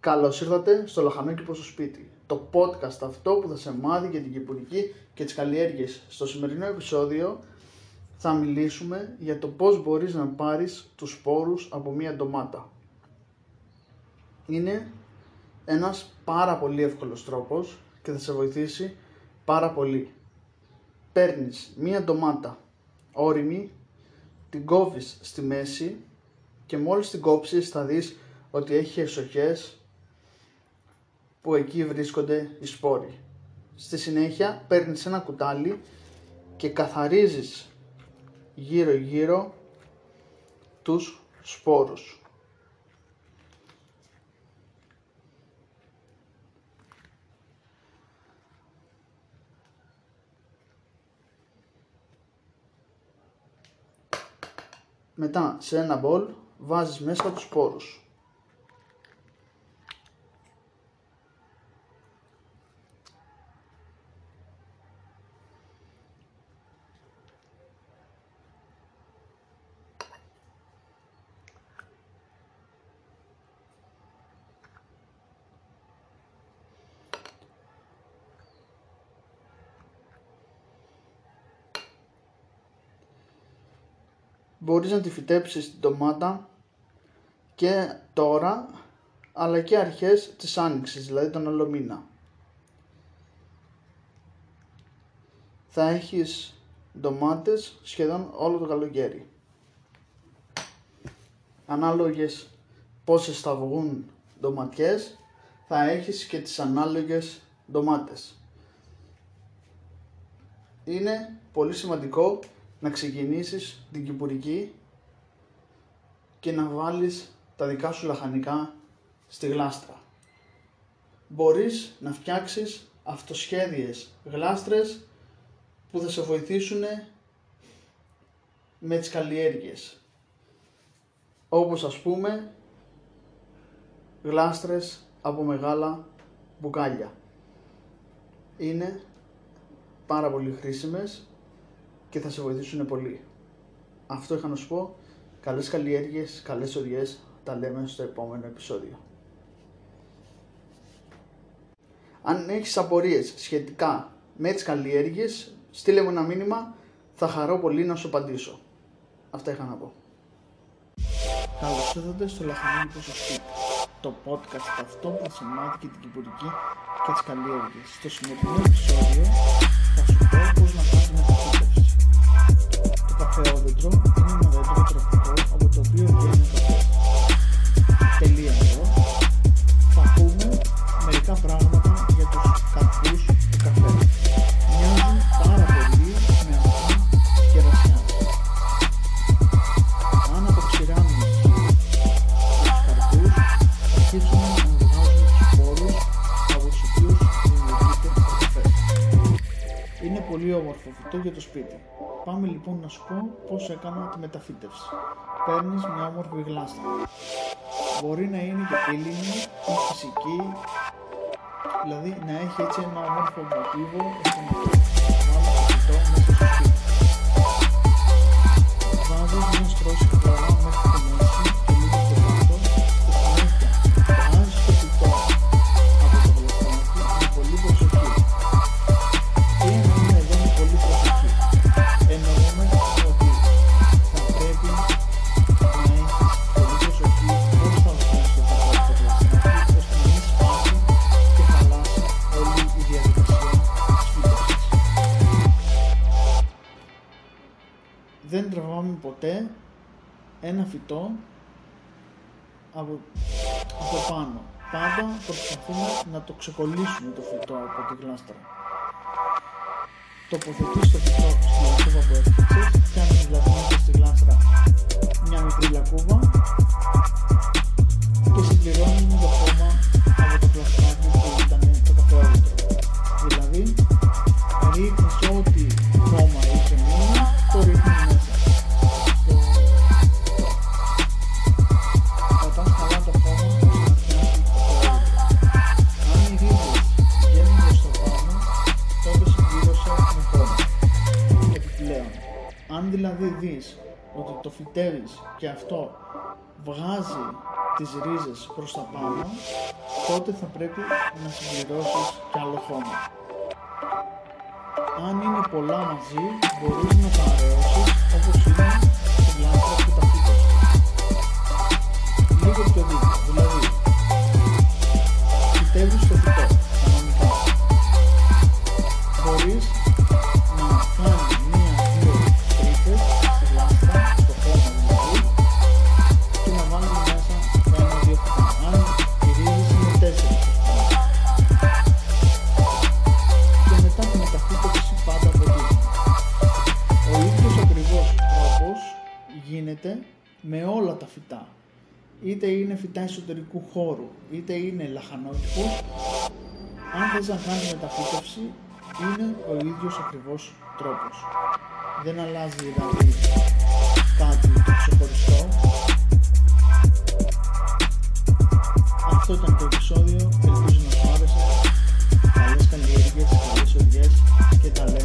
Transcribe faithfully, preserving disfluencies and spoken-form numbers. Καλώς ήρθατε στο Λαχανάκι προς το σπίτι, το podcast αυτό που θα σε μάθει για την κυπουρική και τις καλλιέργειες. Στο σημερινό επεισόδιο θα μιλήσουμε για το πώς μπορείς να πάρεις τους σπόρους από μία ντομάτα. Είναι ένας πάρα πολύ εύκολος τρόπος και θα σε βοηθήσει πάρα πολύ. Παίρνεις μία ντομάτα όριμη, την κόβεις στη μέση και μόλις την κόψεις θα δεις ότι έχει εξοχές που εκεί βρίσκονται οι σπόροι. Στη συνέχεια παίρνεις ένα κουτάλι και καθαρίζεις γύρω γύρω τους σπόρους. Μετά σε ένα μπολ βάζεις μέσα τους σπόρους. Μπορείς να τη φυτέψεις την ντομάτα και τώρα, αλλά και αρχές της άνοιξης, δηλαδή τον άλλο μήνα. Θα έχεις ντομάτες σχεδόν όλο το καλοκαίρι. Ανάλογες πόσες θα βγουν ντοματιές, θα έχεις και τις ανάλογες ντομάτες. Είναι πολύ σημαντικό να ξεκινήσεις την κυπουρική και να βάλεις τα δικά σου λαχανικά στη γλάστρα. Μπορείς να φτιάξεις αυτοσχέδιες γλάστρες που θα σε βοηθήσουν με τις καλλιέργειες. Όπως ας πούμε γλάστρες από μεγάλα μπουκάλια. Είναι πάρα πολύ χρήσιμες και θα σε βοηθήσουν πολύ. Αυτό είχα να σου πω. Καλές καλλιέργειες, καλές οδιές. Τα λέμε στο επόμενο επεισόδιο. Αν έχεις απορίες σχετικά με τις καλλιέργειες, στείλε μου ένα μήνυμα. Θα χαρώ πολύ να σου απαντήσω. Αυτά είχα να πω. Καλώς ήρθατε στο Λαχανάκι προς το σπίτι. Το podcast αυτό που θα σε μάθει και την κυπουρική και τις καλλιέργειες. Στο σημερινό επεισόδιο θα σου πω πώς να κάνουμε τα φύλλα. Το δέντρο είναι ένα δέντρο τροφικό από το οποίο βγαίνει ο καφές. Τελεία εδώ. Θα πούμε μερικά πράγματα για τους καρπούς του καφέ. Μοιάζουν πάρα πολύ με αυτά τη κερασιά. Αν αποξηράνουμε τους καρπούς, αρχίζουμε να βγάζουν τους σπόρους από τους οποίους δημιουργείται ο καφές. Είναι πολύ όμορφο φυτό για το σπίτι. Πάμε λοιπόν να σου πω πώς έκανα τη μεταφύτευση. Παίρνεις μια όμορφη γλάστρα. Μπορεί να είναι και πύληνη ή φυσική, δηλαδή να έχει έτσι ένα όμορφο μοτίβο ώστε να βάλεις φυτό μέσα στο σπίτι. Βάζεις μια στρώση χλωρά μέχρι τη μέση και λίγο στο κάτω και συνέχεια βάζεις το φυτό από το βλαστράκι με πολύ προσοχή. Και να εδώ με πολύ προσοχή. Εννοούμε ότι θα πρέπει να έχεις πολύ προσοχή πώς θα βγάλεις το φυτό από το πλαστράκι ώστε να μην σπάσει και χαλάσει όλη η διαδικασία της φύτευσης. Δεν τραβάμε ποτέ ένα φυτό από, από πάνω. Πάντα προσπαθούμε να το ξεκολλήσουμε το φυτό από την γλάστρα. Τοποθετείς το φυτό στην λακκούβα που έφτιαξες, κάνεις δηλαδή μέσα στη γλάστρα μια μικρή λακκούβα και συμπληρώνεις με το χώμα από το πλαστράκι που ήταν το καφεόδεντρο. Δηλαδή, ρίχνεις ό,τι χώμα είχε μείνει, το ρίχνεις μέσα. Πατάς καλά το χώμα που συναντιάζει το καφεόδεντρο. Αν οι ρίζες βγαίνουν προς το πάνω, τότε συμπλήρωσε με χώμα. Επιπλέον, αν δηλαδή δεις ότι το φυτεύεις και αυτό βγάζει τις ρίζες προς τα πάνω, τότε θα πρέπει να συμπληρώσεις κι άλλο χρώμα. Αν είναι πολλά μαζί, μπορείς να τα αραιώσεις όπως είναι το λάμπρα που τα πίτες. Λίγο πιο δίκιο, δηλαδή φυτεύεις το φυτό, κανονικά. Μπορείς να κάνεις μία-δύο τρίτες στη λάμπρα, στο χρώμα δηλαδή, και να βάλεις μέσα ένα-δύο φυτά. Αν οι ρίζες είναι τέσσερις, και μετά την μεταφύτευση πάντα ποτίζουμε. Ο ίδιος ακριβώς τρόπος γίνεται με όλα τα φυτά. Είτε είναι φυτά εσωτερικού χώρου, είτε είναι λαχανότυπος, αν θες να κάνεις μεταφύτευση, είναι ο ίδιος ακριβώς τρόπος. Δεν αλλάζει δηλαδή κάτι το ξεχωριστό. Αυτό ήταν το επεισόδιο, ελπίζω να σου άρεσε. Καλές καλλιέργειες, καλές οδιές και τα λέμε.